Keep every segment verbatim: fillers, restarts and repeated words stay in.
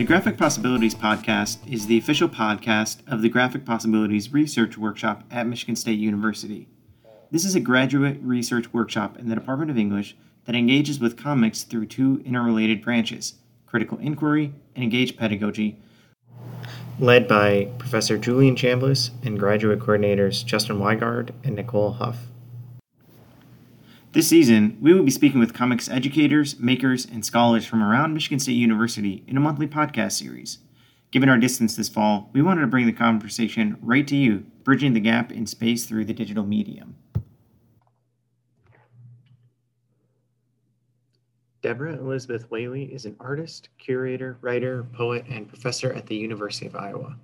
The Graphic Possibilities Podcast is the official podcast of the Graphic Possibilities Research Workshop at Michigan State University. This is a graduate research workshop in the Department of English that engages with comics through two interrelated branches, critical inquiry and engaged pedagogy, led by Professor Julian Chambliss and graduate coordinators Justin Weigard and Nicole Huff. This season, we will be speaking with comics educators, makers, and scholars from around Michigan State University in a monthly podcast series. Given our distance this fall, we wanted to bring the conversation right to you, bridging the gap in space through the digital medium. Deborah Elizabeth Whaley is an artist, curator, writer, poet, and professor at the University of Iowa.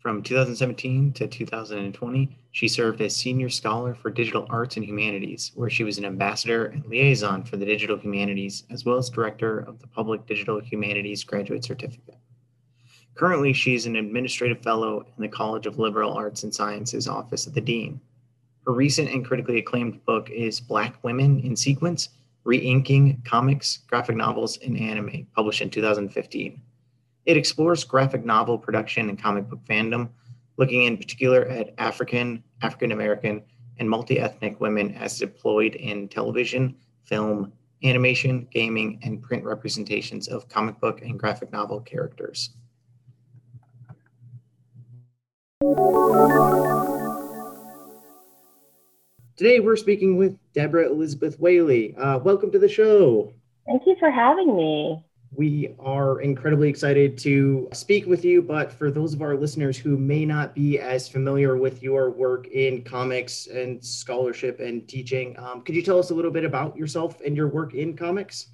From two thousand seventeen to two thousand twenty, she served as senior scholar for digital arts and humanities, where she was an ambassador and liaison for the digital humanities, as well as director of the public digital humanities graduate certificate. Currently, she is an administrative fellow in the College of Liberal Arts and Sciences office of the dean. Her recent and critically acclaimed book is Black Women in Sequence: Re-inking Comics, Graphic Novels, and Anime, published in two thousand fifteen. It explores graphic novel production and comic book fandom, looking in particular at African, African-American, and multi-ethnic women as deployed in television, film, animation, gaming, and print representations of comic book and graphic novel characters. Today, we're speaking with Deborah Elizabeth Whaley. Uh, welcome to the show. Thank you for having me. We are incredibly excited to speak with you, but for those of our listeners who may not be as familiar with your work in comics and scholarship and teaching, um, could you tell us a little bit about yourself and your work in comics?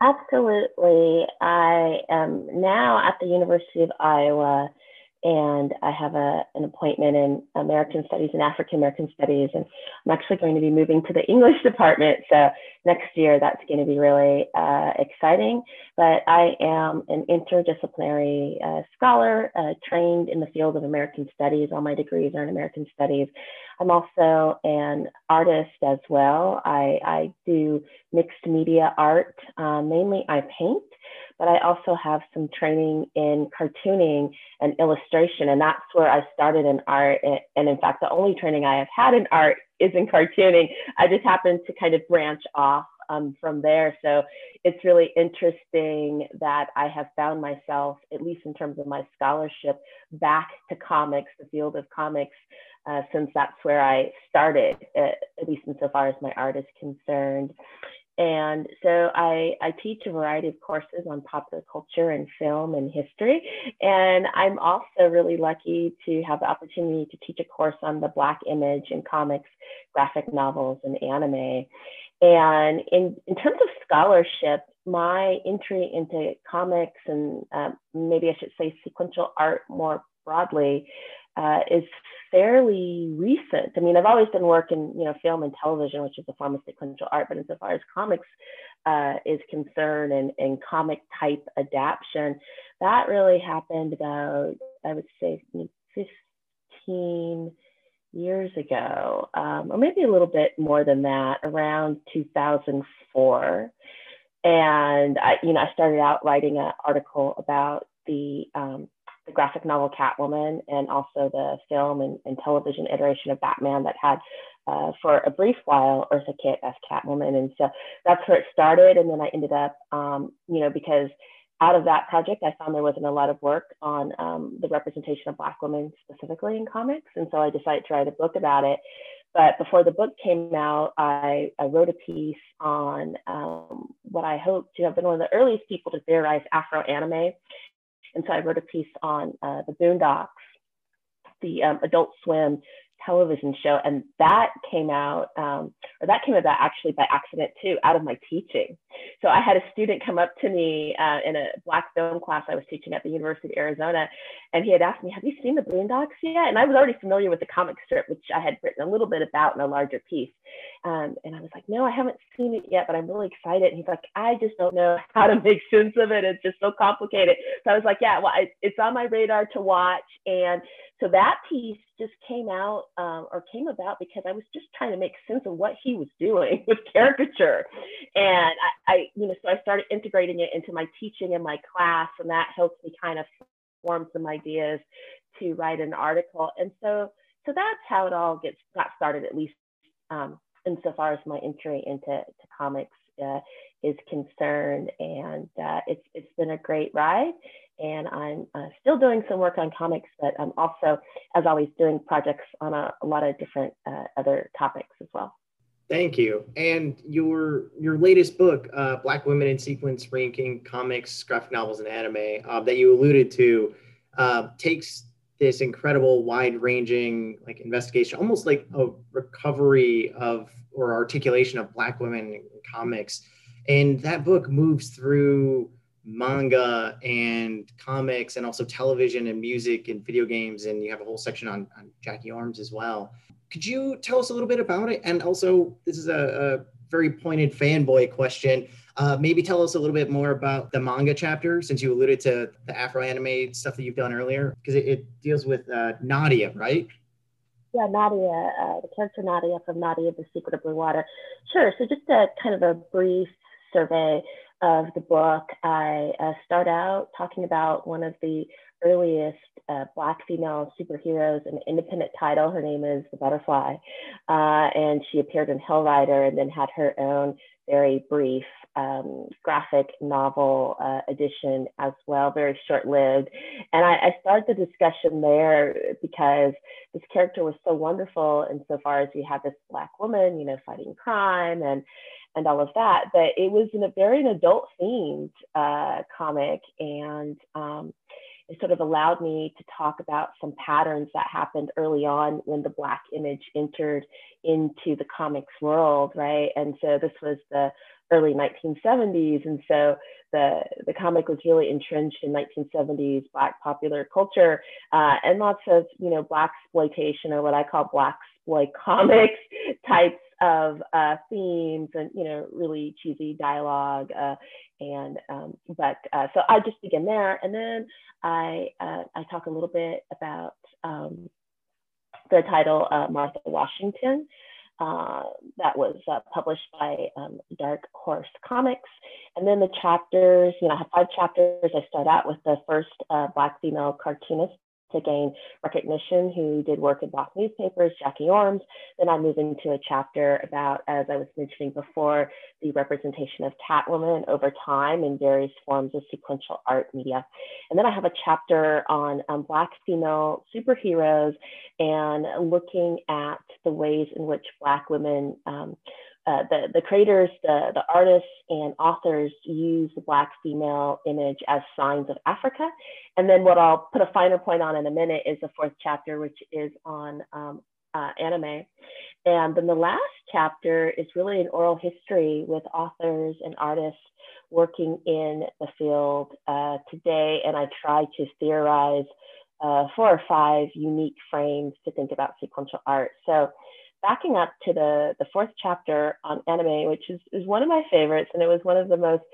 Absolutely. I am now at the University of Iowa, and I have a, an appointment in American Studies and African American Studies, and I'm actually going to be moving to the English department, so next year that's going to be really uh, exciting. But I am an interdisciplinary uh, scholar, uh, trained in the field of American Studies. All my degrees are in American Studies. I'm also an artist as well. I, I do mixed media art, uh, mainly I paint, but I also have some training in cartooning and illustration, and that's where I started in art. And in fact, the only training I have had in art is in cartooning. I just happened to kind of branch off um, from there. So it's really interesting that I have found myself, at least in terms of my scholarship, back to comics, the field of comics, uh, since that's where I started, at least insofar as my art is concerned. And so I, I teach a variety of courses on popular culture and film and history. And I'm also really lucky to have the opportunity to teach a course on the Black image in comics, graphic novels, and anime. And in, in terms of scholarship, my entry into comics and uh, maybe I should say sequential art more broadly uh, is fairly recent. I mean, I've always done work in, you know, film and television, which is a form of sequential art, but insofar as comics uh, is concerned and, and comic type adaption, that really happened about, I would say, fifteen years ago, um, or maybe a little bit more than that, around two thousand four. And I, you know, I started out writing an article about the um, the graphic novel Catwoman, and also the film and, and television iteration of Batman that had, uh, for a brief while, Eartha Kitt as Catwoman. And so that's where it started. And then I ended up, um, you know, because out of that project, I found there wasn't a lot of work on um, the representation of Black women specifically in comics. And so I decided to write a book about it. But before the book came out, I, I wrote a piece on um, what I hope to have been one of the earliest people to theorize Afro-anime. And so I wrote a piece on uh, The Boondocks, the um, Adult Swim television show. And that came out, um, or that came about actually by accident too, out of my teaching. So I had a student come up to me uh, in a Black film class I was teaching at the University of Arizona. And he had asked me, have you seen The Boondocks yet? And I was already familiar with the comic strip, which I had written a little bit about in a larger piece. Um, and I was like, no, I haven't seen it yet, but I'm really excited. And he's like, I just don't know how to make sense of it. It's just so complicated. So I was like, yeah, well, I, it's on my radar to watch. And so that piece just came out um, or came about because I was just trying to make sense of what he was doing with caricature. And I, I, you know, so I started integrating it into my teaching in my class, and that helped me kind of form some ideas to write an article. And so, so that's how it all gets got started, at least um, insofar as my entry into to comics uh, is concerned. And uh, it's it's been a great ride. And I'm uh, still doing some work on comics, but I'm also, as always, doing projects on a, a lot of different uh, other topics as well. Thank you. And your your latest book, uh, Black Women in Sequence: Re-inking Comics, Graphic Novels, and Anime, uh, that you alluded to, uh, takes this incredible, wide-ranging, like investigation, almost like a recovery of or articulation of Black women in comics. And that book moves through manga and comics and also television and music and video games, and you have a whole section on, on Jackie Ormes as well. Could you tell us a little bit about it? And also, this is a, a very pointed fanboy question. Uh, maybe tell us a little bit more about the manga chapter, since you alluded to the Afro anime stuff that you've done earlier, because it, it deals with uh, Nadia, right? Yeah, Nadia, uh, the character Nadia from Nadia: The Secret of Blue Water. Sure. So just a kind of a brief survey of the book. I uh, start out talking about one of the earliest uh, Black female superheroes, an independent title. Her name is The Butterfly, uh, and she appeared in Hellrider and then had her own very brief um, graphic novel uh, edition as well, very short-lived. And I, I start the discussion there because this character was so wonderful insofar as we had this Black woman, you know, fighting crime and and all of that, but it was in a very an adult themed uh, comic, and um, it sort of allowed me to talk about some patterns that happened early on when the Black image entered into the comics world, right? And so this was the early nineteen seventies, and so the the comic was really entrenched in nineteen seventies Black popular culture, uh, and lots of, you know, Black exploitation, or what I call Black exploit comics types of uh, themes, and, you know, really cheesy dialogue, uh, and um, but uh, so I just begin there, and then I uh, I talk a little bit about um, the title uh, Martha Washington, uh, that was uh, published by um, Dark Horse Comics, and then the chapters. You know, I have five chapters. I start out with the first uh, Black female cartoonist to gain recognition, who did work in Black newspapers, Jackie Ormes. Then I move into a chapter about, as I was mentioning before, the representation of Catwoman over time in various forms of sequential art media. And then I have a chapter on um, Black female superheroes and looking at the ways in which Black women, um, Uh, the, the creators, the, the artists and authors use the Black female image as signs of Africa. And then what I'll put a finer point on in a minute is the fourth chapter, which is on um, uh, anime. And then the last chapter is really an oral history with authors and artists working in the field uh, today. And I try to theorize uh, four or five unique frames to think about sequential art. So backing up to the, the fourth chapter on anime, which is, is one of my favorites, and it was one of the most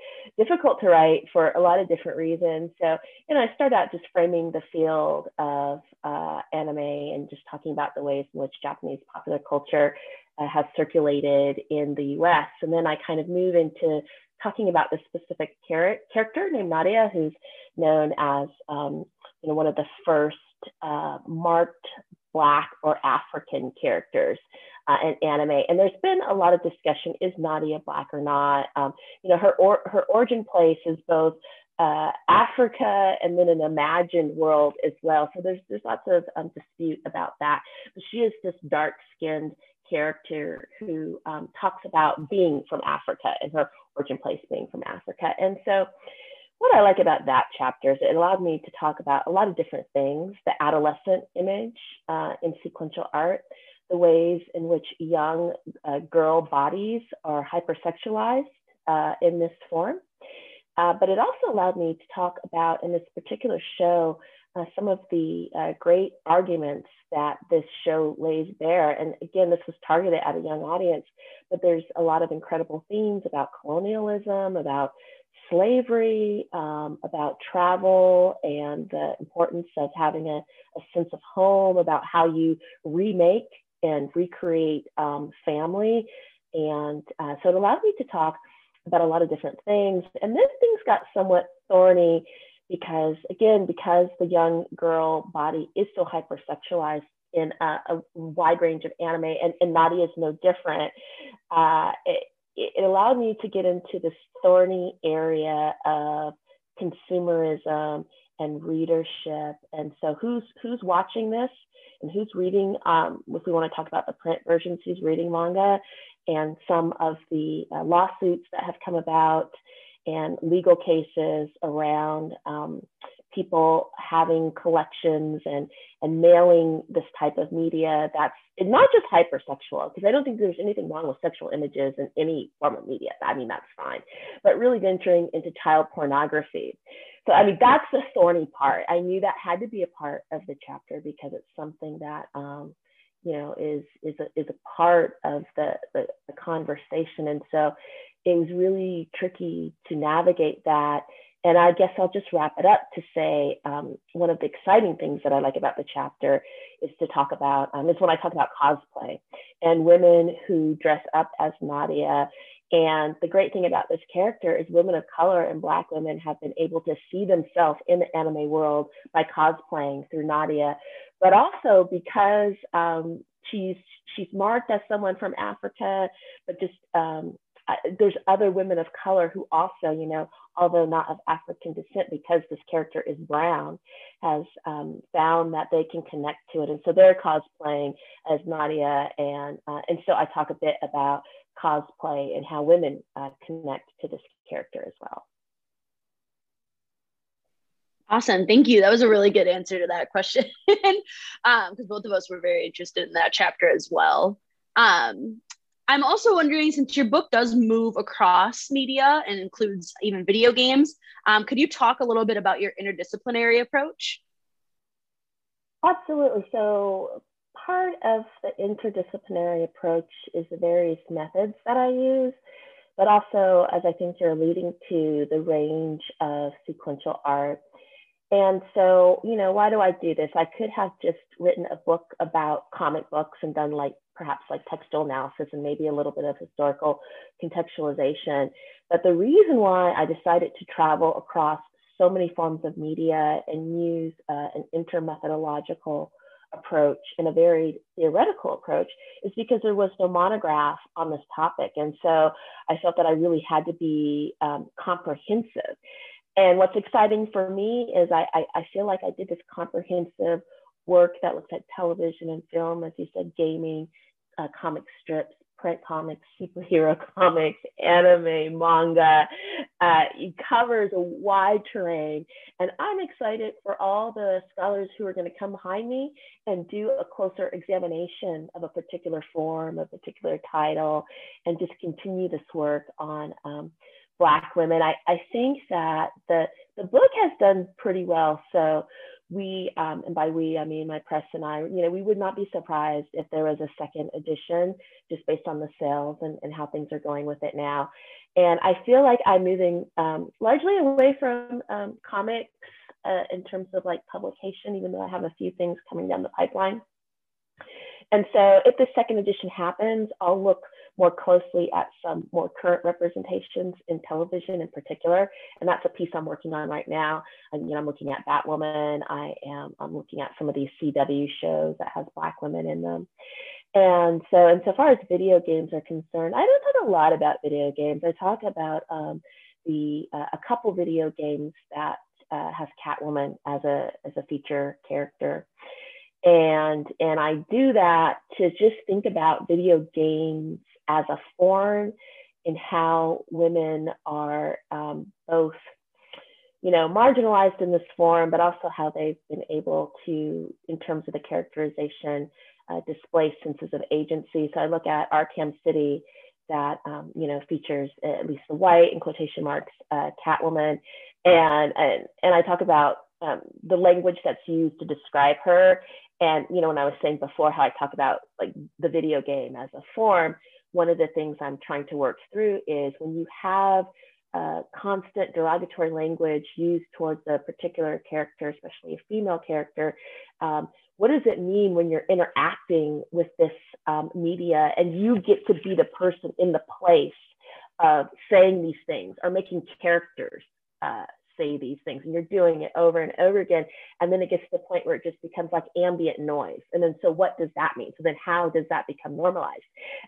difficult to write for a lot of different reasons. So, you know, I start out just framing the field of uh, anime and just talking about the ways in which Japanese popular culture uh, has circulated in the U S. And then I kind of move into talking about this specific char- character named Nadia, who's known as, um, you know, one of the first uh, marked Black or African characters uh, in anime. And there's been a lot of discussion, is Nadia Black or not? Um, you know, her, or, her origin place is both uh, Africa and then an imagined world as well. So there's, there's lots of um, dispute about that. But she is this dark-skinned character who um, talks about being from Africa and her origin place being from Africa. And so what I like about that chapter is it allowed me to talk about a lot of different things: the adolescent image uh, in sequential art, the ways in which young uh, girl bodies are hypersexualized uh, in this form. Uh, but it also allowed me to talk about, in this particular show, Uh, some of the uh, great arguments that this show lays bare. And again, this was targeted at a young audience, but there's a lot of incredible themes about colonialism, about slavery, um, about travel and the importance of having a, a sense of home, about how you remake and recreate um, family. And uh, so it allowed me to talk about a lot of different things. And then things got somewhat thorny because, again, because the young girl body is so hypersexualized in a, a wide range of anime, and, and Nadia is no different, uh, it, it allowed me to get into this thorny area of consumerism and readership. And so who's, who's watching this and who's reading, um, if we want to talk about the print versions, who's reading manga, and some of the uh, lawsuits that have come about and legal cases around um, people having collections and, and mailing this type of media that's not just hypersexual, because I don't think there's anything wrong with sexual images in any form of media. I mean, that's fine, but really venturing into child pornography. So, I mean, that's the thorny part. I knew that had to be a part of the chapter because it's something that, um, you know, is, is, a, is a part of the, the, the conversation. And so it was really tricky to navigate that. And I guess I'll just wrap it up to say um, one of the exciting things that I like about the chapter is to talk about, um, it's when I talk about cosplay and women who dress up as Nadia. And the great thing about this character is women of color and Black women have been able to see themselves in the anime world by cosplaying through Nadia, but also because um, she's, she's marked as someone from Africa, but just, um, Uh, there's other women of color who also, you know, although not of African descent, because this character is brown, has um, found that they can connect to it. And so they're cosplaying as Nadia. And, uh, and so I talk a bit about cosplay and how women uh, connect to this character as well. Awesome. Thank you. That was a really good answer to that question, because um, both of us were very interested in that chapter as well. Um, I'm also wondering, since your book does move across media and includes even video games, um, could you talk a little bit about your interdisciplinary approach? Absolutely. So part of the interdisciplinary approach is the various methods that I use, but also, as I think you're alluding to, the range of sequential art. And so, you know, why do I do this? I could have just written a book about comic books and done like perhaps like textual analysis and maybe a little bit of historical contextualization. But the reason why I decided to travel across so many forms of media and use uh, an intermethodological approach and a very theoretical approach is because there was no monograph on this topic. And so I felt that I really had to be um, comprehensive. And what's exciting for me is I, I, I feel like I did this comprehensive work that looks at television and film, as you said, gaming, uh, comic strips, print comics, superhero comics, anime, manga. Uh, it covers a wide terrain. And I'm excited for all the scholars who are going to come behind me and do a closer examination of a particular form, a particular title, and just continue this work on um, Black women. I, I think that the, the book has done pretty well. So we, um, and by we, I mean my press and I, you know, we would not be surprised if there was a second edition just based on the sales and, and how things are going with it now. And I feel like I'm moving um, largely away from um, comics uh, in terms of like publication, even though I have a few things coming down the pipeline. And so if the second edition happens, I'll look more closely at some more current representations in television in particular. And that's a piece I'm working on right now. And, you know, I'm looking at Batwoman. I am I'm looking at some of these C W shows that has Black women in them. And so, and so far as video games are concerned, I don't talk a lot about video games. I talk about um, the uh, a couple video games that uh, has Catwoman as a, as a feature character. And, and I do that to just think about video games as a form and how women are um, both, you know, marginalized in this form, but also how they've been able to, in terms of the characterization, uh, display senses of agency. So I look at Arkham City that, um, you know, features at least the white, in quotation marks, uh, Catwoman. And, and, and I talk about um, the language that's used to describe her. And, you know, when I was saying before how I talk about like the video game as a form, one of the things I'm trying to work through is when you have uh, constant derogatory language used towards a particular character, especially a female character. Um, what does it mean when you're interacting with this um, media and you get to be the person in the place of saying these things or making characters uh, say these things, and you're doing it over and over again, and then it gets to the point where it just becomes like ambient noise. And then, so what does that mean? So then how does that become normalized?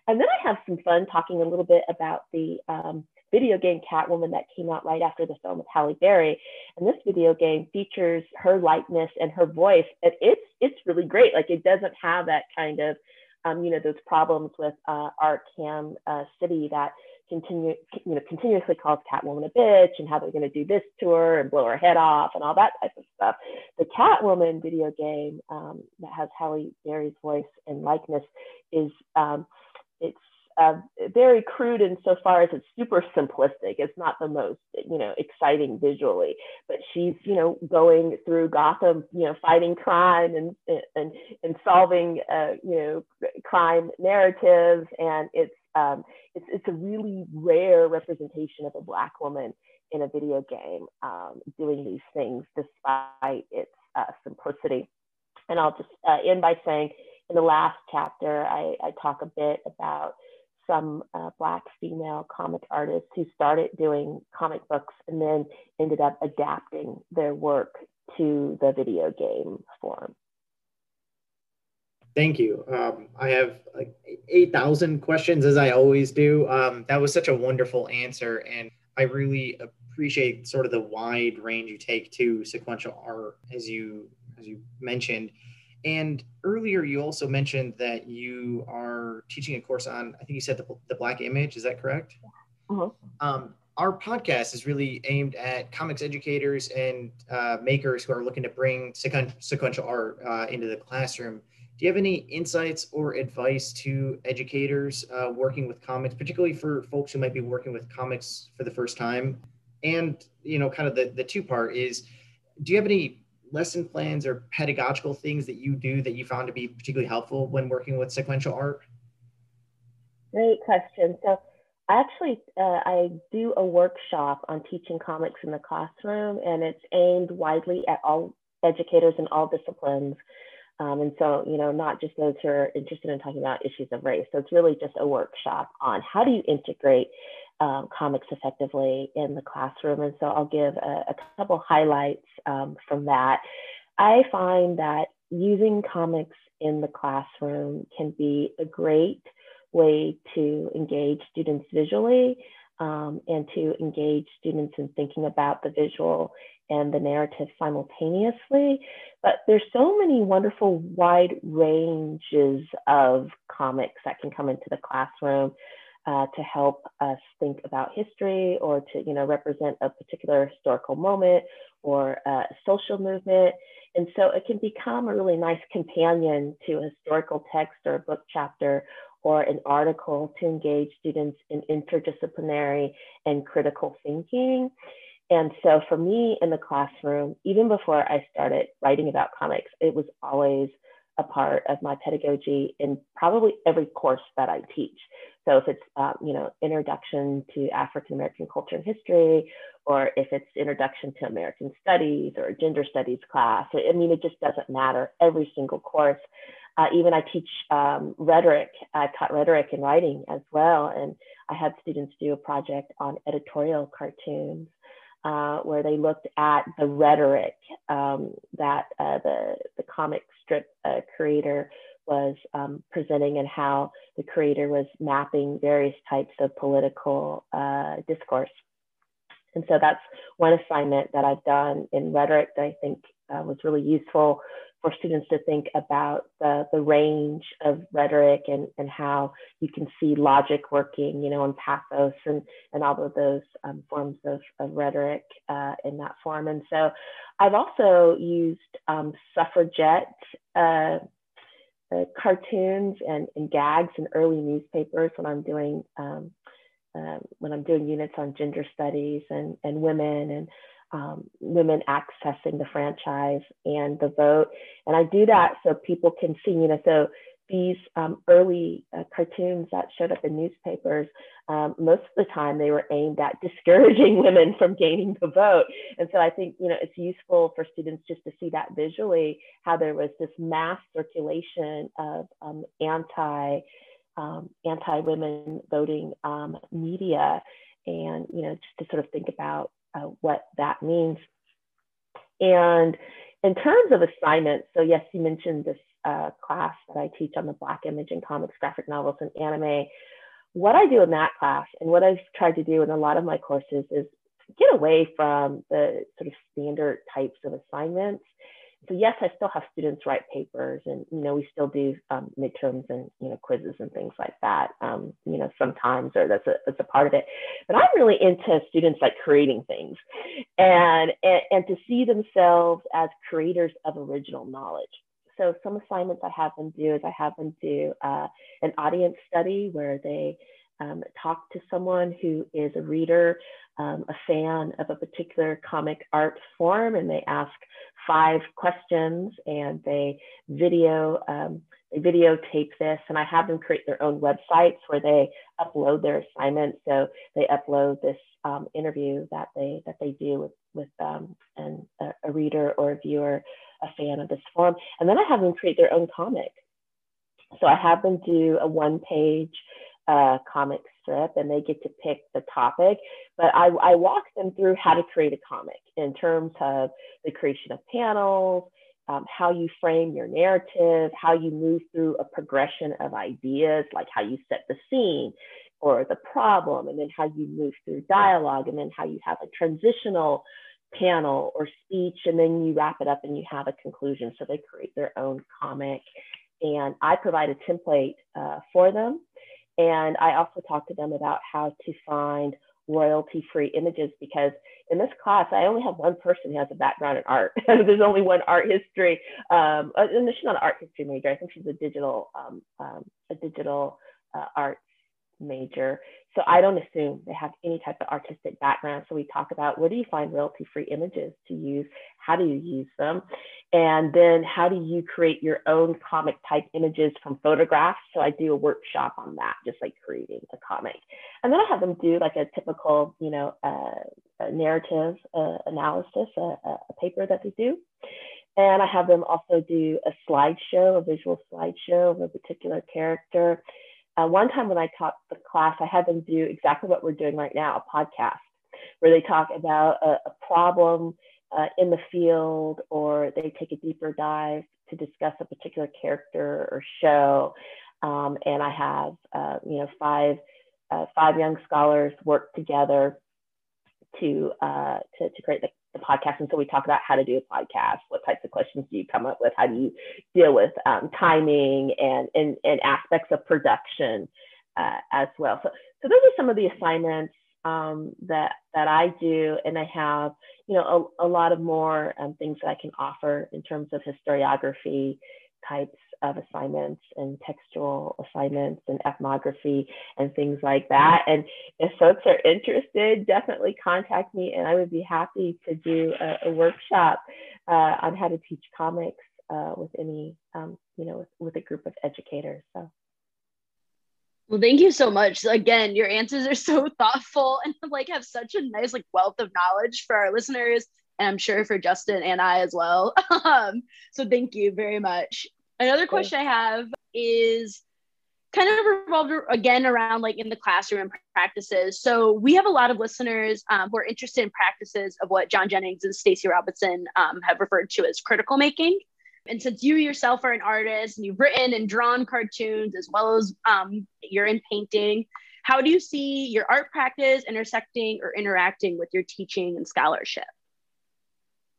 And then I have some fun talking a little bit about the um, video game Catwoman that came out right after the film with Halle Berry. And this video game features her likeness and her voice, and it's, it's really great. Like, it doesn't have that kind of, um, you know, those problems with uh, Arkham uh, City that continue, you know, continuously calls Catwoman a bitch and how they're going to do this to her and blow her head off and all that type of stuff. The Catwoman video game um, that has Halle Berry's voice and likeness is, um, it's uh, very crude insofar as it's super simplistic. It's not the most, you know, exciting visually, but she's, you know, going through Gotham, you know, fighting crime and, and, and solving, uh, you know, crime narratives. And it's, Um, it's, it's a really rare representation of a Black woman in a video game um, doing these things despite its uh, simplicity. And I'll just uh, end by saying, in the last chapter, I, I talk a bit about some uh, Black female comic artists who started doing comic books and then ended up adapting their work to the video game form. Thank you. Um, I have like eight thousand questions, as I always do. Um, that was such a wonderful answer. And I really appreciate sort of the wide range you take to sequential art, as you, as you mentioned. And earlier, you also mentioned that you are teaching a course on, I think you said the, the Black image. Is that correct? Uh-huh. Um, our podcast is really aimed at comics educators and uh, makers who are looking to bring sequen sequential art uh, into the classroom. Do you have any insights or advice to educators uh, working with comics, particularly for folks who might be working with comics for the first time? And, you know, kind of the, the two part is, do you have any lesson plans or pedagogical things that you do that you found to be particularly helpful when working with sequential art? Great question. So I actually, uh, I do a workshop on teaching comics in the classroom, and it's aimed widely at all educators in all disciplines. Um, and so, you know, not just those who are interested in talking about issues of race. So it's really just a workshop on how do you integrate um, comics effectively in the classroom. And so I'll give a, a couple highlights um, from that. I find that using comics in the classroom can be a great way to engage students visually um, and to engage students in thinking about the visual and the narrative simultaneously, but there's so many wonderful wide ranges of comics that can come into the classroom uh, to help us think about history, or to, you know, represent a particular historical moment or a social movement. And so it can become a really nice companion to a historical text or a book chapter or an article to engage students in interdisciplinary and critical thinking. And so for me in the classroom, even before I started writing about comics, it was always a part of my pedagogy in probably every course that I teach. So if it's, um, you know, introduction to African-American culture and history, or if it's introduction to American studies or gender studies class, I mean, it just doesn't matter. Every single course, uh, even I teach um, rhetoric. I taught rhetoric and writing as well. And I had students do a project on editorial cartoons, Uh, where they looked at the rhetoric um, that uh, the, the comic strip uh, creator was um, presenting, and how the creator was mapping various types of political uh, discourse. And so that's one assignment that I've done in rhetoric that I think uh, was really useful for students to think about the, the range of rhetoric and, and how you can see logic working, you know, and pathos and, and all of those um, forms of, of rhetoric uh, in that form. And so I've also used um, suffragette uh, uh, cartoons and, and gags in early newspapers when I'm doing um, um, when I'm doing units on gender studies and, and women and Um, women accessing the franchise and the vote. And I do that so people can see, you know, so these um, early uh, cartoons that showed up in newspapers, um, most of the time they were aimed at discouraging women from gaining the vote. And so I think, you know, it's useful for students just to see that visually, how there was this mass circulation of um, anti, um, anti-women voting um, media. And, you know, just to sort of think about uh, what that means. And in terms of assignments, so yes, you mentioned this uh, class that I teach on the Black Imaging Comics, Graphic Novels, and Anime. What I do in that class and what I've tried to do in a lot of my courses is get away from the sort of standard types of assignments. So yes, I still have students write papers, and, you know, we still do um, midterms and, you know, quizzes and things like that, um, you know, sometimes, or that's a, that's a part of it. But I'm really into students like creating things and, and, and to see themselves as creators of original knowledge. So some assignments I have them do is I have them do uh, an audience study where they um, talk to someone who is a reader, um, a fan of a particular comic art form, and they ask five questions and they video, um, they videotape this. And I have them create their own websites where they upload their assignments. So they upload this um, interview that they that they do with, with um, an, a, a reader or a viewer, a fan of this form. And then I have them create their own comic. So I have them do a one-page uh, comic strip, and they get to pick the topic. But I, I walk them through how to create a comic in terms of the creation of panels, um, how you frame your narrative, how you move through a progression of ideas, like how you set the scene or the problem, and then how you move through dialogue, and then how you have a transitional panel or speech, and then you wrap it up and you have a conclusion. So they create their own comic, and I provide a template uh, for them. And I also talk to them about how to find royalty-free images, because in this class, I only have one person who has a background in art. There's only one art history, um, and she's not an art history major. I think she's a digital, um, um, a digital uh, arts major. So I don't assume they have any type of artistic background. So we talk about where do you find royalty-free images to use? How do you use them? And then how do you create your own comic type images from photographs? So I do a workshop on that, just like creating a comic. And then I have them do like a typical, you know, uh, narrative uh, analysis, a, a paper that they do. And I have them also do a slideshow, a visual slideshow of a particular character. Uh, one time when I taught the class, I had them do exactly what we're doing right now, a podcast, where they talk about a, a problem uh, in the field, or they take a deeper dive to discuss a particular character or show. Um, and I have, uh, you know, five, uh, five young scholars work together to, uh, to, to create the podcast. And so we talk about how to do a podcast, what types of questions do you come up with, how do you deal with um, timing and, and, and aspects of production uh, as well. So, so those are some of the assignments um, that, that I do. And I have, you know, a, a lot of more um, things that I can offer in terms of historiography types of assignments and textual assignments and ethnography and things like that. And if folks are interested, definitely contact me, and I would be happy to do a, a workshop uh, on how to teach comics uh, with any, um, you know, with, with a group of educators. So. Well, thank you so much. Again, your answers are so thoughtful and like have such a nice like wealth of knowledge for our listeners, and I'm sure for Justin and I as well. Um, so thank you very much. Another question I have is kind of revolved again around like in the classroom and practices. So we have a lot of listeners um, who are interested in practices of what John Jennings and Stacey Robinson um, have referred to as critical making. And since you yourself are an artist and you've written and drawn cartoons as well as um, you're in painting, how do you see your art practice intersecting or interacting with your teaching and scholarship?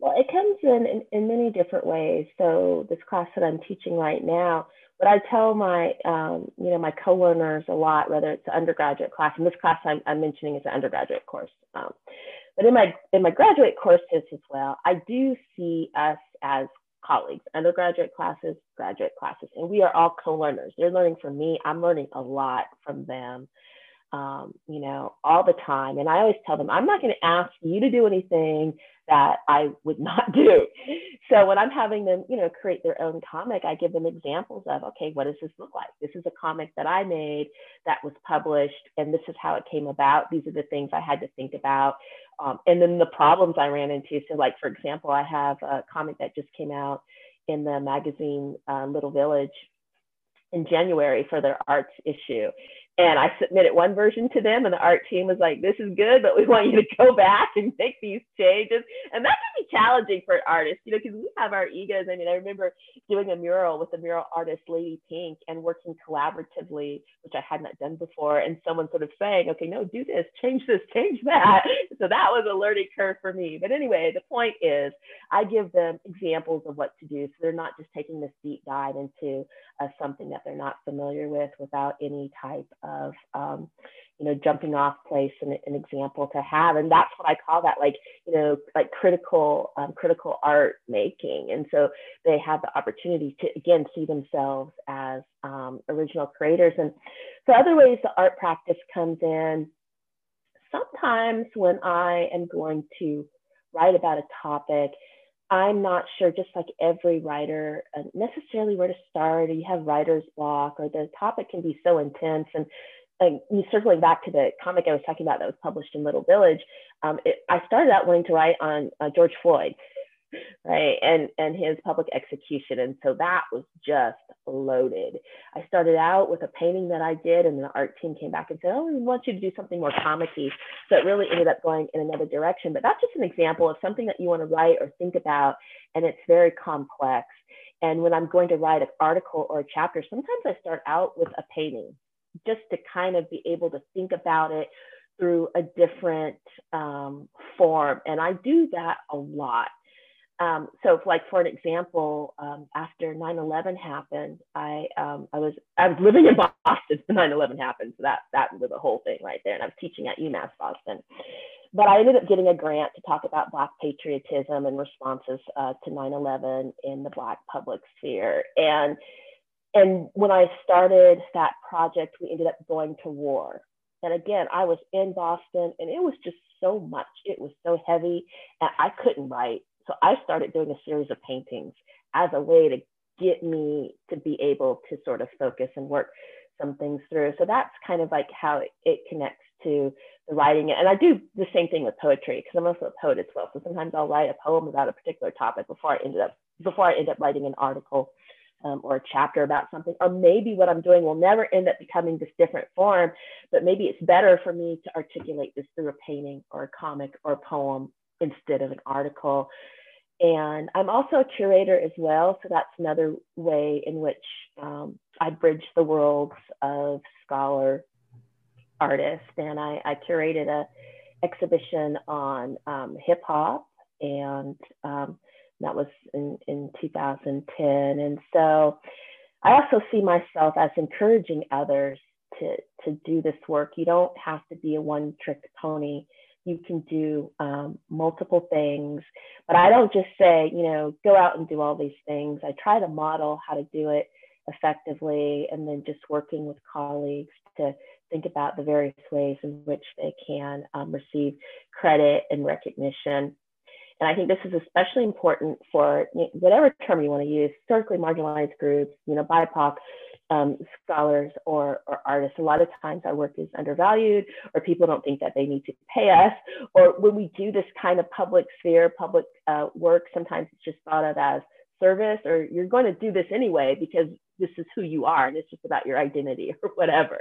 Well, it comes in, in, in many different ways. So this class that I'm teaching right now, what I tell my, um, you know, my co-learners a lot, whether it's an undergraduate class, and this class I'm, I'm mentioning is an undergraduate course, um, but in my, in my graduate courses as well, I do see us as colleagues, undergraduate classes, graduate classes, and we are all co-learners. They're learning from me, I'm learning a lot from them. um, you know, all the time. And I always tell them, I'm not going to ask you to do anything that I would not do. So when I'm having them, you know, create their own comic, I give them examples of, okay, what does this look like? This is a comic that I made that was published, and this is how it came about. These are the things I had to think about. Um, and then the problems I ran into. So like, for example, I have a comic that just came out in the magazine uh, Little Village in January for their arts issue. And I submitted one version to them, and the art team was like, this is good, but we want you to go back and make these changes. And that can be challenging for an artist, you know, because we have our egos. I mean, I remember doing a mural with the mural artist, Lady Pink, and working collaboratively, which I had not done before. And someone sort of saying, okay, no, do this, change this, change that. So that was a learning curve for me. But anyway, the point is, I give them examples of what to do. So they're not just taking this deep dive into uh, something that they're not familiar with without any type of of, um, you know, jumping off place and an example to have. And that's what I call that, like, you know, like critical, um, critical art making. And so they have the opportunity to, again, see themselves as um, original creators. And so other ways the art practice comes in, sometimes when I am going to write about a topic, I'm not sure, just like every writer, uh, necessarily where to start, or you have writer's block, or the topic can be so intense. And uh, circling back to the comic I was talking about that was published in Little Village, um, it, I started out wanting to write on uh, George Floyd, right, and, and his public execution. And so that was just loaded. I started out with a painting that I did, and the art team came back and said, oh, we want you to do something more comic-y. So it really ended up going in another direction. But that's just an example of something that you want to write or think about, and it's very complex. And when I'm going to write an article or a chapter, sometimes I start out with a painting just to kind of be able to think about it through a different um, form. And I do that a lot. Um, so if, like, for an example, um, after nine eleven happened, I, um, I, was, I was living in Boston when nine eleven happened. So that, that was a whole thing right there. And I was teaching at UMass Boston. But I ended up getting a grant to talk about Black patriotism and responses uh, to nine eleven in the Black public sphere. And, and when I started that project, we ended up going to war. And again, I was in Boston, and it was just so much. It was so heavy, and I couldn't write. So I started doing a series of paintings as a way to get me to be able to sort of focus and work some things through. So that's kind of like how it, it connects to the writing. And I do the same thing with poetry, because I'm also a poet as well. So sometimes I'll write a poem about a particular topic before I ended up before I end up writing an article um, or a chapter about something. Or maybe what I'm doing will never end up becoming this different form, but maybe it's better for me to articulate this through a painting or a comic or a poem instead of an article. And I'm also a curator as well. So that's another way in which um, I bridge the worlds of scholar, artist. And I, I curated a exhibition on um, hip hop, and um, that was in, in two thousand ten. And so I also see myself as encouraging others to, to do this work. You don't have to be a one trick pony. You can do um, multiple things, but I don't just say, you know, go out and do all these things. I try to model how to do it effectively, and then just working with colleagues to think about the various ways in which they can um, receive credit and recognition. And I think this is especially important for whatever term you want to use, historically marginalized groups, you know, B I P O C, Um, scholars or, or artists. A lot of times our work is undervalued, or people don't think that they need to pay us. Or when we do this kind of public sphere, public uh, work, sometimes it's just thought of as service, or you're going to do this anyway because this is who you are, and it's just about your identity or whatever.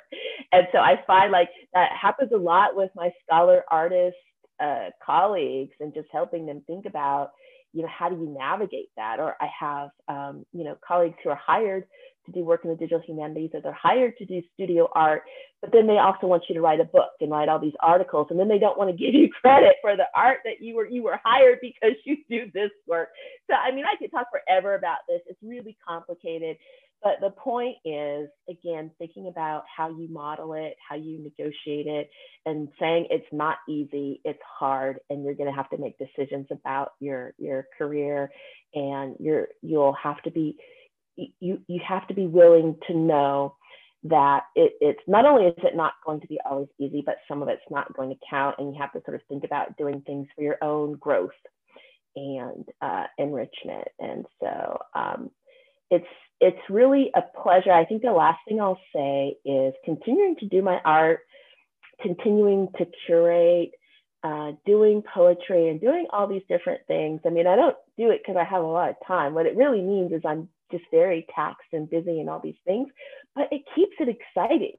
And so I find like that happens a lot with my scholar artist uh, colleagues, and just helping them think about, you know, how do you navigate that? Or I have, um, you know, colleagues who are hired to do work in the digital humanities, or they're hired to do studio art, but then they also want you to write a book and write all these articles, and then they don't want to give you credit for the art that you were you were hired because you do this work. So I mean, I could talk forever about this. It's really complicated, but the point is, again, thinking about how you model it, how you negotiate it, and saying it's not easy, it's hard, and you're going to have to make decisions about your your career, and you're you'll have to be You, you have to be willing to know that it, it's not only is it not going to be always easy, but some of it's not going to count, and you have to sort of think about doing things for your own growth and uh, enrichment. And so um, it's it's really a pleasure. I think the last thing I'll say is continuing to do my art, continuing to curate, uh, doing poetry, and doing all these different things. I mean, I don't do it because I have a lot of time. What it really means is I'm just very taxed and busy and all these things, but it keeps it exciting.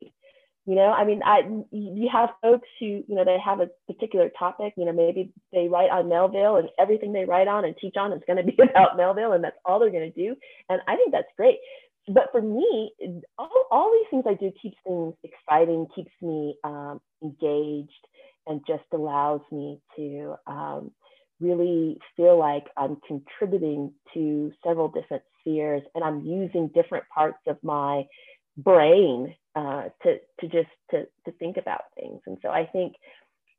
You know, I mean, I, you have folks who, you know, they have a particular topic, you know, maybe they write on Melville, and everything they write on and teach on is going to be about Melville, and that's all they're going to do. And I think that's great. But for me, all, all these things I do keeps things exciting, keeps me um, engaged, and just allows me to um, really feel like I'm contributing to several different spheres, and I'm using different parts of my brain uh, to to just to, to think about things. And so I think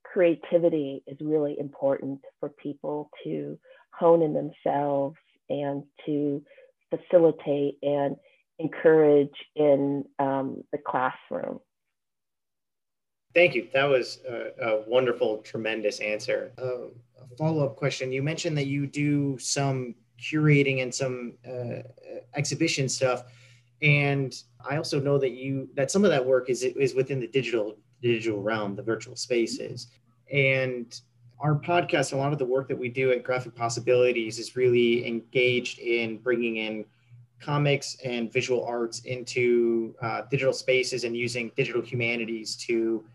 creativity is really important for people to hone in themselves and to facilitate and encourage in um, the classroom. Thank you. That was a, a wonderful, tremendous answer. Uh, a follow-up question. You mentioned that you do some curating and some uh, exhibition stuff. And I also know that you that some of that work is is within the digital digital realm, the virtual spaces. And our podcast, a lot of the work that we do at Graphic Possibilities is really engaged in bringing in comics and visual arts into uh, digital spaces and using digital humanities to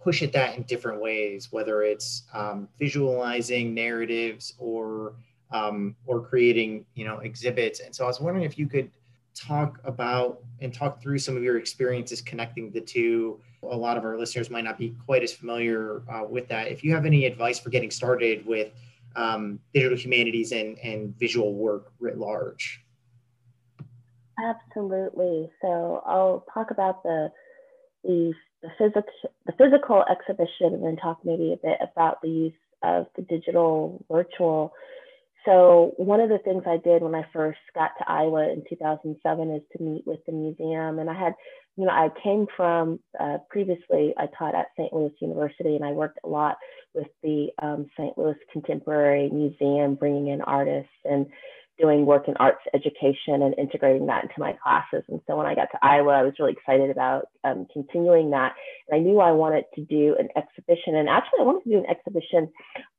push at that in different ways, whether it's um, visualizing narratives or um, or creating, you know, exhibits. And so I was wondering if you could talk about and talk through some of your experiences connecting the two. A lot of our listeners might not be quite as familiar uh, with that. If you have any advice for getting started with um, digital humanities and, and visual work writ large. Absolutely. So I'll talk about the the, the, physic- the physical exhibition, and then talk maybe a bit about the use of the digital virtual. So one of the things I did when I first got to Iowa in two thousand seven is to meet with the museum. And I had, you know, I came from, uh, previously I taught at Saint Louis University, and I worked a lot with the um, Saint Louis Contemporary Museum, bringing in artists and doing work in arts education and integrating that into my classes. And so when I got to Iowa, I was really excited about um, continuing that. And I knew I wanted to do an exhibition, and actually I wanted to do an exhibition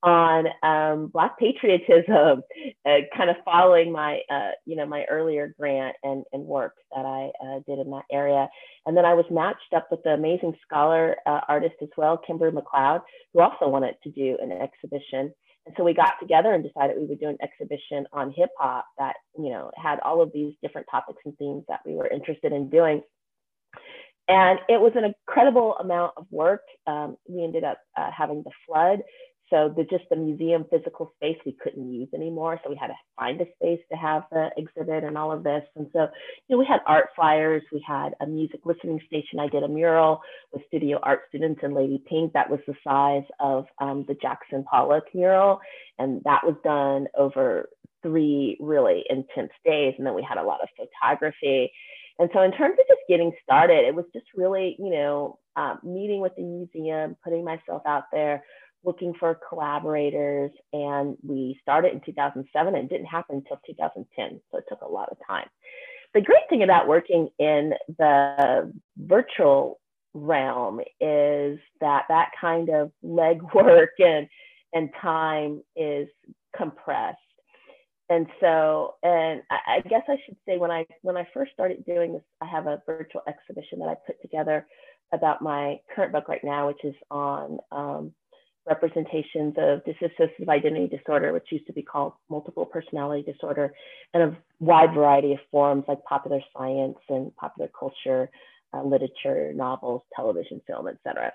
on um, Black patriotism, uh, kind of following my, uh, you know, my earlier grant and, and work that I uh, did in that area. And then I was matched up with the amazing scholar uh, artist as well, Kimber McLeod, who also wanted to do an exhibition. And so we got together and decided we would do an exhibition on hip hop that, you know, had all of these different topics and themes that we were interested in doing. And it was an incredible amount of work. Um, we ended up uh, having the flood. So the, just the museum physical space we couldn't use anymore. So we had to find a space to have the exhibit and all of this. And so, you know, we had art flyers, we had a music listening station. I did a mural with studio art students and Lady Pink that was the size of um, the Jackson Pollock mural. And that was done over three really intense days. And then we had a lot of photography. And so in terms of just getting started, it was just really, you know, um, meeting with the museum, putting myself out there, looking for collaborators. And we started in two thousand seven, and it didn't happen until two thousand ten. So it took a lot of time. The great thing about working in the virtual realm is that that kind of legwork and, and time is compressed. And so, and I, I guess I should say when I, when I first started doing this, I have a virtual exhibition that I put together about my current book right now, which is on, um, representations of dissociative identity disorder, which used to be called multiple personality disorder, and a wide variety of forms like popular science and popular culture, uh, literature, novels, television, film, et cetera.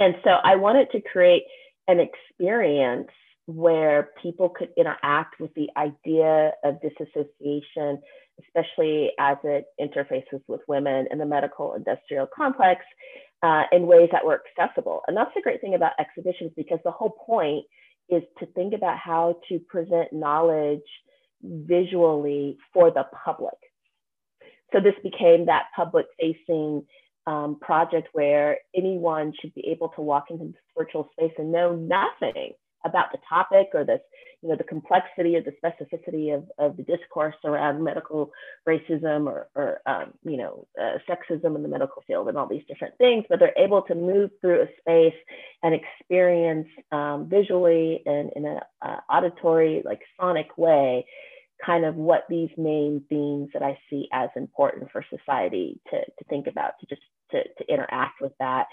And so I wanted to create an experience where people could interact with the idea of disassociation, especially as it interfaces with women in the medical industrial complex, Uh, in ways that were accessible. And that's the great thing about exhibitions, because the whole point is to think about how to present knowledge visually for the public. So this became that public facing um, project where anyone should be able to walk into this virtual space and know nothing about the topic or this, you know, the complexity or the specificity of, of the discourse around medical racism or, or um, you know, uh, sexism in the medical field and all these different things, but they're able to move through a space and experience um, visually and in an uh, auditory, like sonic way, kind of what these main themes that I see as important for society to, to think about, to just to, to interact with that.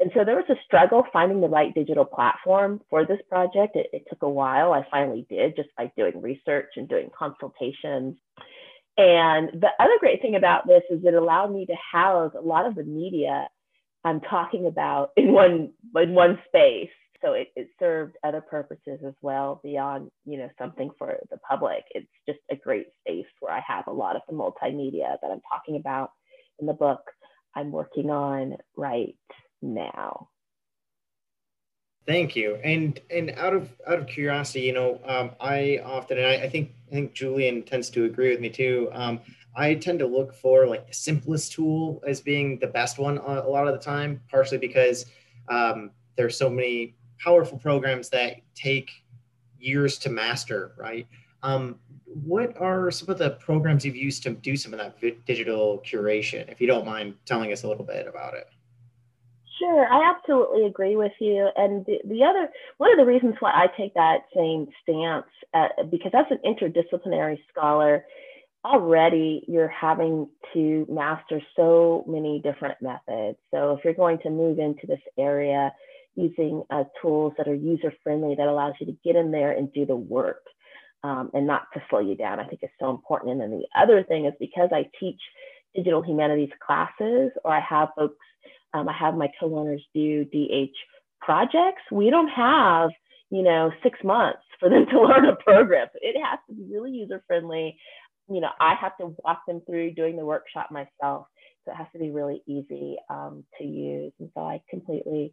And so there was a struggle finding the right digital platform for this project. It, it took a while. I finally did, just by doing research and doing consultations. And the other great thing about this is it allowed me to house a lot of the media I'm talking about in one, in one space. So it, it served other purposes as well beyond, you know, something for the public. It's just a great space where I have a lot of the multimedia that I'm talking about in the book I'm working on right now. Thank you. And and out of out of curiosity, you know, um, I often, and I, I think I think Julian tends to agree with me too. Um, I tend to look for like the simplest tool as being the best one a lot of the time, partially because um, there are so many powerful programs that take years to master, right? Um, what are some of the programs you've used to do some of that digital curation, if you don't mind telling us a little bit about it? Sure, I absolutely agree with you. And the, the other, one of the reasons why I take that same stance, uh, because as an interdisciplinary scholar, already you're having to master so many different methods. So if you're going to move into this area, using uh, tools that are user-friendly that allows you to get in there and do the work um, and not to slow you down, I think is so important. And then the other thing is because I teach digital humanities classes, or I have folks, um, I have my co-learners do D H projects, we don't have, you know, six months for them to learn a program. It has to be really user-friendly. You know, I have to walk them through doing the workshop myself. So it has to be really easy um, to use. And so I completely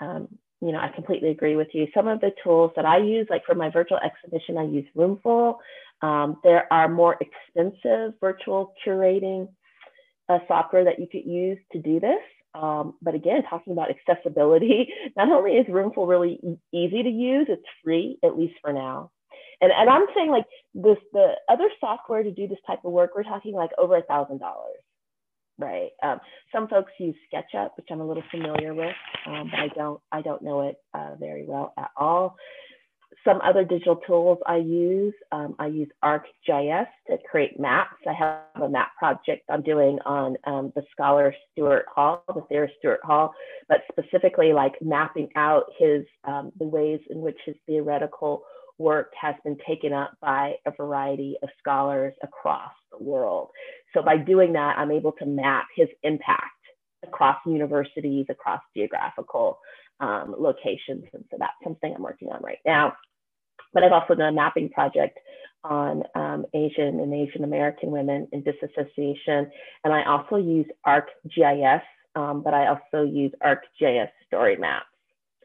Um, you know, I completely agree with you. Some of the tools that I use, like for my virtual exhibition, I use Roomful. Um, there are more expensive virtual curating uh, software that you could use to do this. Um, but again, talking about accessibility, not only is Roomful really easy to use, it's free, at least for now. And, and I'm saying like this, the other software to do this type of work, we're talking like over a thousand dollars. Right. Um, some folks use SketchUp, which I'm a little familiar with, um, but I don't, I don't know it uh, very well at all. Some other digital tools I use, um, I use ArcGIS to create maps. I have a map project I'm doing on um, the scholar Stuart Hall, the theorist Stuart Hall, but specifically like mapping out his, um, the ways in which his theoretical work has been taken up by a variety of scholars across the world. So by doing that, I'm able to map his impact across universities, across geographical um, locations. And so that's something I'm working on right now. But I've also done a mapping project on um, Asian and Asian American women in disassociation. And I also use ArcGIS, um, but I also use ArcGIS story maps.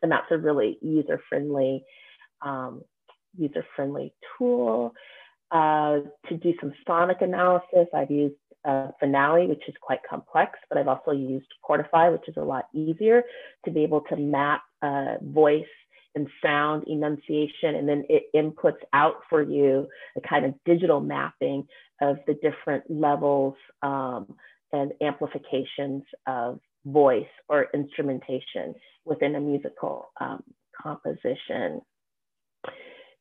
And that's a really user-friendly um, user-friendly tool. Uh, to do some sonic analysis, I've used uh, Finale, which is quite complex, but I've also used Portify, which is a lot easier to be able to map uh, voice and sound enunciation, and then it inputs out for you a kind of digital mapping of the different levels um, and amplifications of voice or instrumentation within a musical um, composition.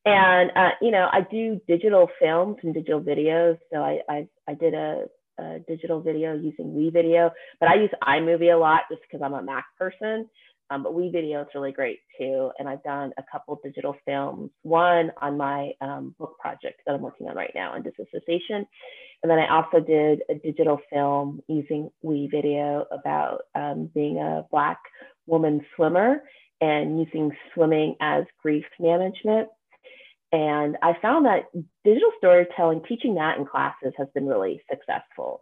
And, uh, you know, I do digital films and digital videos. So I, I, I did a, a digital video using WeVideo, but I use iMovie a lot just because I'm a Mac person. Um, but WeVideo is really great too. And I've done a couple digital films, one on my um, book project that I'm working on right now on disassociation. And then I also did a digital film using WeVideo about um, being a Black woman swimmer and using swimming as grief management. And I found that digital storytelling, teaching that in classes has been really successful.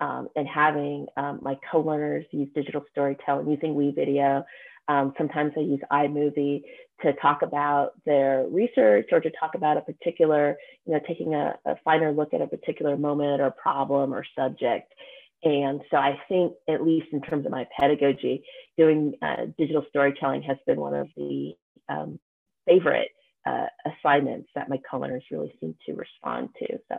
um, and having um, my co-learners use digital storytelling, using WeVideo. Um, sometimes I use iMovie to talk about their research or to talk about a particular, you know, taking a, a finer look at a particular moment or problem or subject. And so I think, at least in terms of my pedagogy, doing uh, digital storytelling has been one of the um, favorite uh, assignments that my co-learners really seem to respond to. So.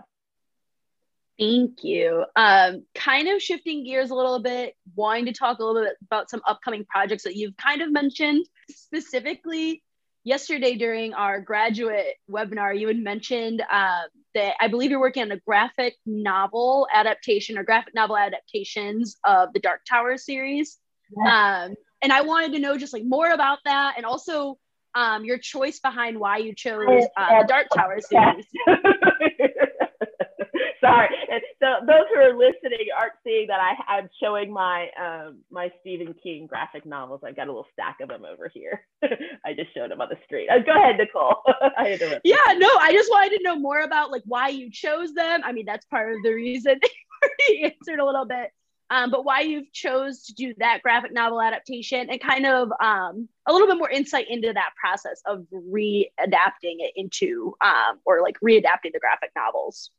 Thank you. Um, kind of shifting gears a little bit, wanting to talk a little bit about some upcoming projects that you've kind of mentioned. Specifically, yesterday during our graduate webinar, you had mentioned uh, that I believe you're working on a graphic novel adaptation or graphic novel adaptations of the Dark Tower series. Yeah. Um, and I wanted to know just like more about that, and also um, your choice behind why you chose uh, the Dark Tower series. Sorry, and so those who are listening aren't seeing that I, I'm showing my um, my Stephen King graphic novels. I've got a little stack of them over here. I just showed them on the street. Uh, go ahead, Nicole. I interrupted. Yeah, no, I just wanted to know more about like why you chose them. I mean, that's part of the reason you answered a little bit, um, but why you've chose to do that graphic novel adaptation, and kind of um, a little bit more insight into that process of re-adapting it into um, or like re-adapting the graphic novels.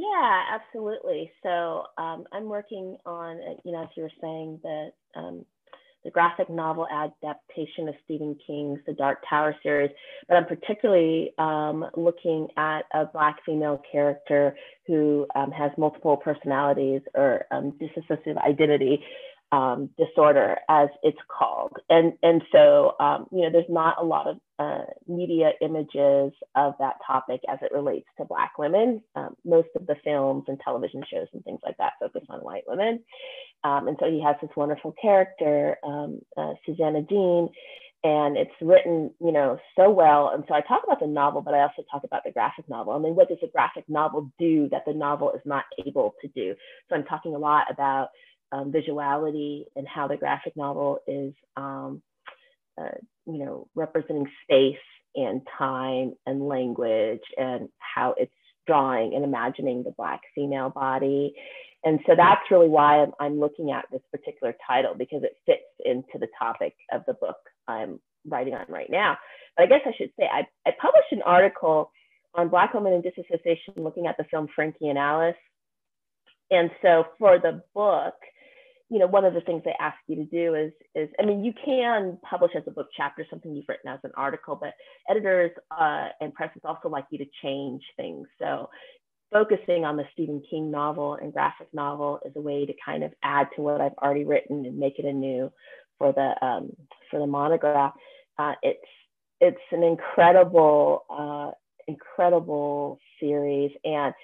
Yeah, absolutely. So um, I'm working on, you know, as you were saying, the, um, the graphic novel adaptation of Stephen King's The Dark Tower series, but I'm particularly um, looking at a Black female character who um, has multiple personalities, or um, dissociative identity um, disorder, as it's called. And, and so, um, you know, there's not a lot of Uh, media images of that topic as it relates to Black women. Um, most of the films and television shows and things like that focus on white women. Um, and so he has this wonderful character, um, uh, Susanna Dean, and it's written, you know, so well. And so I talk about the novel, but I also talk about the graphic novel. I mean, what does a graphic novel do that the novel is not able to do? So I'm talking a lot about um, visuality and how the graphic novel is um, Uh, you know, representing space and time and language, and how it's drawing and imagining the Black female body. And so that's really why I'm, I'm looking at this particular title, because it fits into the topic of the book I'm writing on right now. But I guess I should say, I, I published an article on Black women in disassociation looking at the film Frankie and Alice. And so for the book, you know, one of the things they ask you to do is, is I mean, you can publish as a book chapter something you've written as an article, but editors uh, and presses also like you to change things. So focusing on the Stephen King novel and graphic novel is a way to kind of add to what I've already written and make it anew for the, um, for the monograph. Uh, it's, it's an incredible, uh, incredible series. And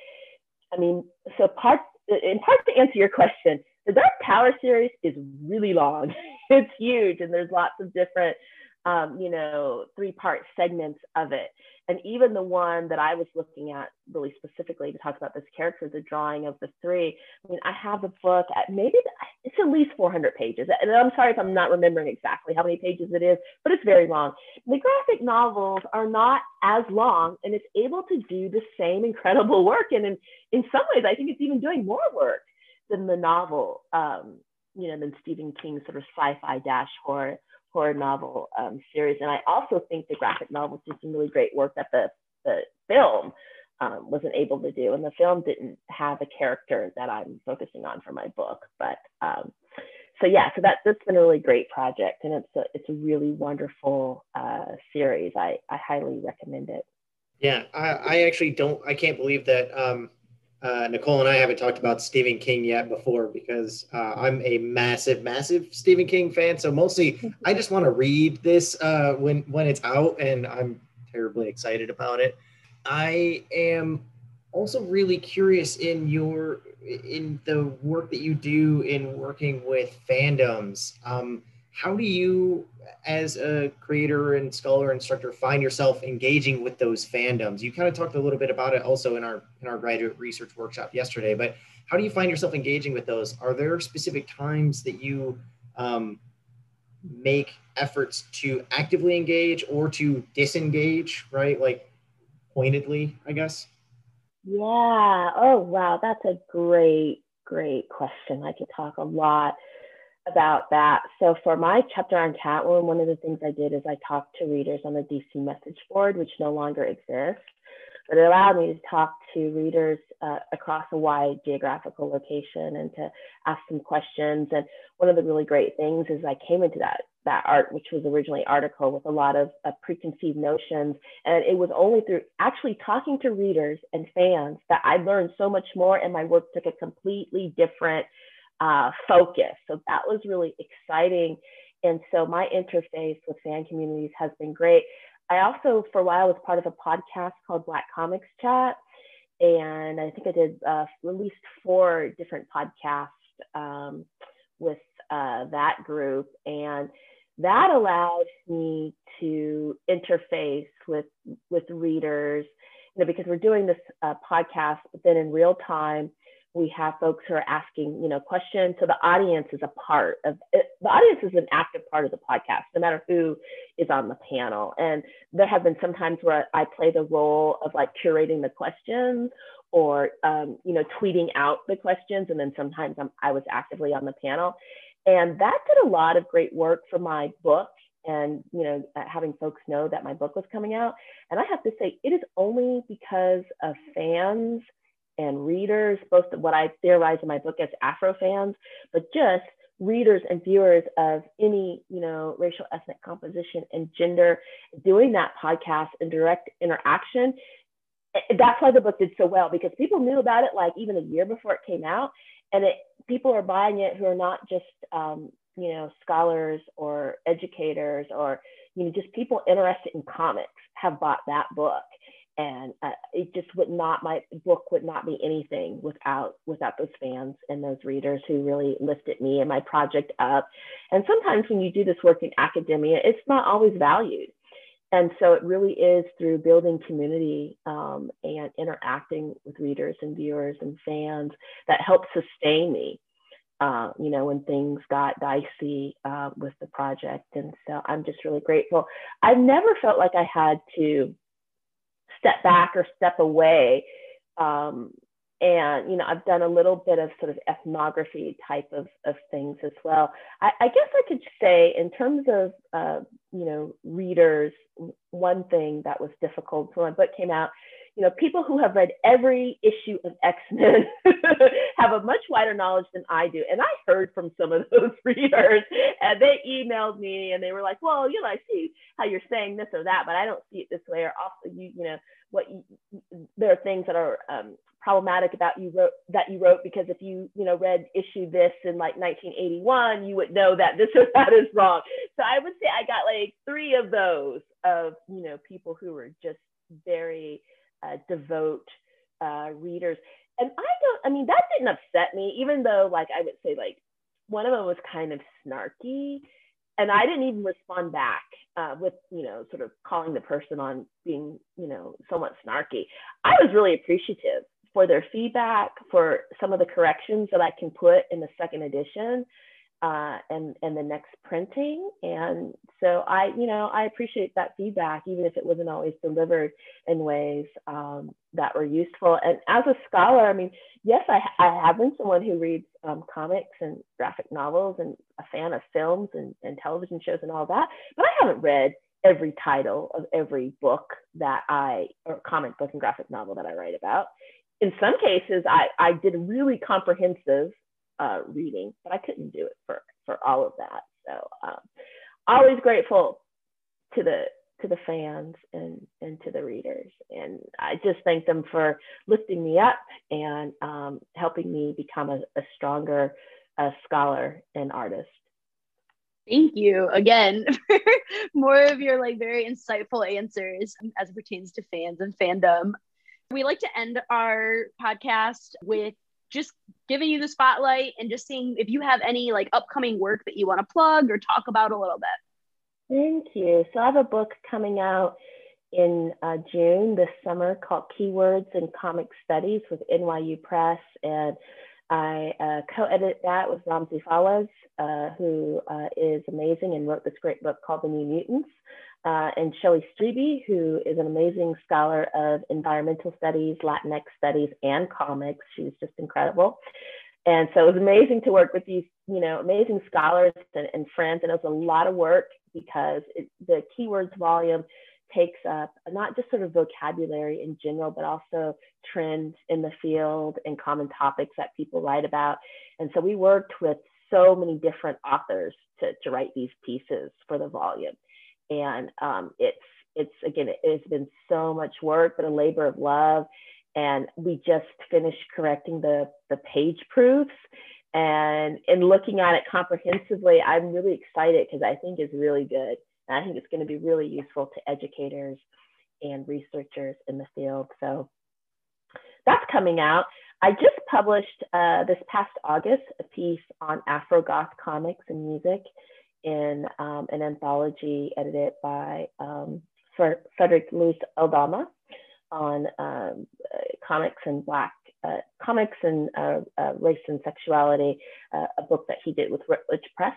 I mean, so part, in part to answer your question, the Dark Tower series is really long. It's huge, and there's lots of different, um, you know, three-part segments of it. And even the one that I was looking at really specifically to talk about this character, the drawing of the three, I mean, I have the book at maybe, it's at least four hundred pages. And I'm sorry if I'm not remembering exactly how many pages it is, but it's very long. The graphic novels are not as long, and it's able to do the same incredible work. And in, in some ways, I think it's even doing more work than the novel, um, you know, than Stephen King's sort of sci-fi dash horror, horror novel um, series. And I also think the graphic novels did some really great work that the, the film um, wasn't able to do. And the film didn't have a character that I'm focusing on for my book. But um, so, yeah, so that, that's been a really great project. And it's a, it's a really wonderful uh, series. I, I highly recommend it. Yeah, I, I actually don't, I can't believe that um... Uh, Nicole and I haven't talked about Stephen King yet before, because uh, I'm a massive, massive Stephen King fan. So mostly I just want to read this uh, when, when it's out, and I'm terribly excited about it. I am also really curious in your, in the work that you do in working with fandoms. Um, how do you, as a creator and scholar instructor, find yourself engaging with those fandoms? You kind of talked a little bit about it also in our in our graduate research workshop yesterday, but how do you find yourself engaging with those? Are there specific times that you um, make efforts to actively engage or to disengage, right? Like pointedly, I guess? Yeah, oh wow, that's a great great question. I could talk a lot about that. So for my chapter on Catwoman, one of the things I did is I talked to readers on the D C message board, which no longer exists, but it allowed me to talk to readers uh, across a wide geographical location and to ask them questions. And one of the really great things is I came into that that art, which was originally an article, with a lot of uh, preconceived notions. And it was only through actually talking to readers and fans that I learned so much more, and my work took a completely different uh, focus. So that was really exciting. And so my interface with fan communities has been great. I also, for a while, was part of a podcast called Black Comics Chat. And I think I did uh, at least four different podcasts um, with uh, that group. And that allowed me to interface with, with readers, you know, because we're doing this uh, podcast, but then in real time, we have folks who are asking, you know, questions. So the audience is a part of it. The audience is an active part of the podcast, no matter who is on the panel. And there have been some times where I play the role of like curating the questions or, um, you know, tweeting out the questions. And then sometimes I'm, I was actively on the panel. And that did a lot of great work for my book, and, you know, having folks know that my book was coming out. And I have to say, it is only because of fans and readers, both what I theorize in my book as Afro fans, but just readers and viewers of any, you know, racial, ethnic composition and gender, doing that podcast and direct interaction. That's why the book did so well, because people knew about it like even a year before it came out. And it, people are buying it who are not just, um, you know, scholars or educators or, you know, just people interested in comics have bought that book. And uh, it just would not, my book would not be anything without without those fans and those readers who really lifted me and my project up. And sometimes when you do this work in academia, it's not always valued. And so it really is through building community um, and interacting with readers and viewers and fans that helped sustain me, uh, you know, when things got dicey uh, with the project. And so I'm just really grateful. I've never felt like I had to step back or step away. Um, and, you know, I've done a little bit of sort of ethnography type of, of things as well. I, I guess I could say in terms of, uh, you know, readers, one thing that was difficult when my book came out, you know, people who have read every issue of X-Men have a much wider knowledge than I do. And I heard from some of those readers, and they emailed me and they were like, well, you know, I see how you're saying this or that, but I don't see it this way. Or also, you, you know, what you, there are things that are um, problematic about you wrote that you wrote, because if you, you know, read issue this in like nineteen eighty-one, you would know that this or that is wrong. So I would say I got like three of those of, you know, people who were just very, Uh, devout uh, readers. And I don't, I mean, that didn't upset me, even though like, I would say like, one of them was kind of snarky and I didn't even respond back uh, with, you know, sort of calling the person on being, you know, somewhat snarky. I was really appreciative for their feedback, for some of the corrections that I can put in the second edition uh, and, and the next printing. And so I, you know, I appreciate that feedback, even if it wasn't always delivered in ways, um, that were useful. And as a scholar, I mean, yes, I, I have been someone who reads, um, comics and graphic novels and a fan of films and, and television shows and all that, but I haven't read every title of every book that I, or comic book and graphic novel that I write about. In some cases, I, I did really comprehensive Uh, reading, but I couldn't do it for for all of that. So um, always grateful to the to the fans and and to the readers, and I just thank them for lifting me up and um, helping me become a, a stronger uh, scholar and artist. Thank you again for more of your like very insightful answers as it pertains to fans and fandom. We like to end our podcast with just giving you the spotlight and just seeing if you have any like upcoming work that you want to plug or talk about a little bit. Thank you. So I have a book coming out in uh, June this summer called Keywords in Comic Studies with N Y U Press. And I uh, co-edit that with Ramsey Fawaz, uh, who uh, is amazing and wrote this great book called The New Mutants. Uh, and Shelley Strebe, who is an amazing scholar of environmental studies, Latinx studies, and comics. She's just incredible. And so it was amazing to work with these, you know, amazing scholars and, and friends. And it was a lot of work because it, the keywords volume takes up not just sort of vocabulary in general, but also trends in the field and common topics that people write about. And so we worked with so many different authors to, to write these pieces for the volume. And um, it's, it's again, it, it's been so much work, but a labor of love. And we just finished correcting the, the page proofs. And in looking at it comprehensively, I'm really excited because I think it's really good. And I think it's going to be really useful to educators and researchers in the field. So that's coming out. I just published uh, this past August a piece on Afro-Goth comics and music in um, an anthology edited by um, Frederick Louis Aldama on um, comics and Black uh, comics and uh, uh, race and sexuality, uh, a book that he did with Routledge Press.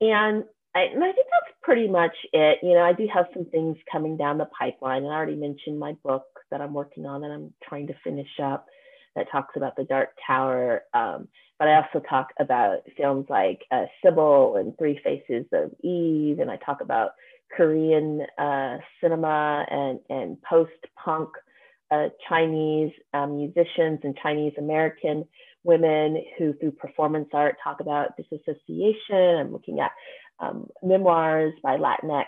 And I, and I think that's pretty much it. You know, I do have some things coming down the pipeline, and I already mentioned my book that I'm working on and I'm trying to finish up that talks about the Dark Tower. Um, but I also talk about films like uh, Sybil and Three Faces of Eve, and I talk about Korean uh, cinema and, and post-punk uh, Chinese um, musicians and Chinese American women who through performance art talk about disassociation. I'm looking at um, memoirs by Latinx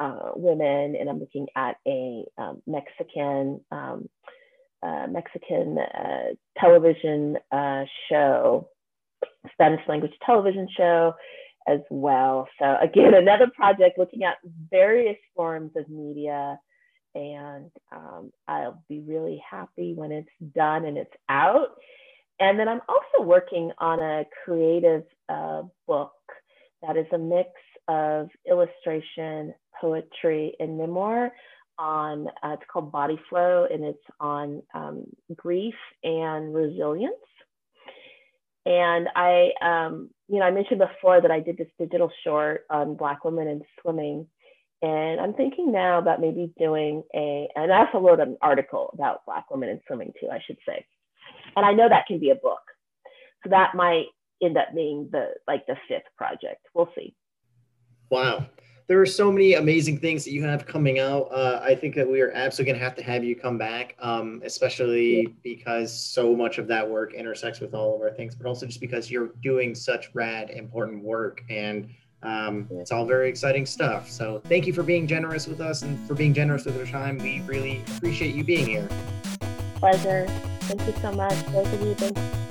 uh, women, and I'm looking at a um, Mexican um, uh, Mexican uh, television uh, show, Spanish language television show as well. So again, another project looking at various forms of media, and um, I'll be really happy when it's done and it's out. And then I'm also working on a creative uh, book that is a mix of illustration, poetry, and memoir on, uh, it's called Body Flow, and it's on um, grief and resilience. And I, um, you know, I mentioned before that I did this digital short on Black women and swimming. And I'm thinking now about maybe doing a, and I also wrote an article about Black women and swimming too, I should say. And I know that can be a book. So that might end up being the, like the fifth project. We'll see. Wow. There are so many amazing things that you have coming out. Uh, I think that we are absolutely going to have to have you come back, um, especially yeah. because so much of that work intersects with all of our things, but also just because you're doing such rad, important work, and um, yeah. it's all very exciting stuff. So thank you for being generous with us and for being generous with our time. We really appreciate you being here. Pleasure. Thank you so much. Both of you. Thank you.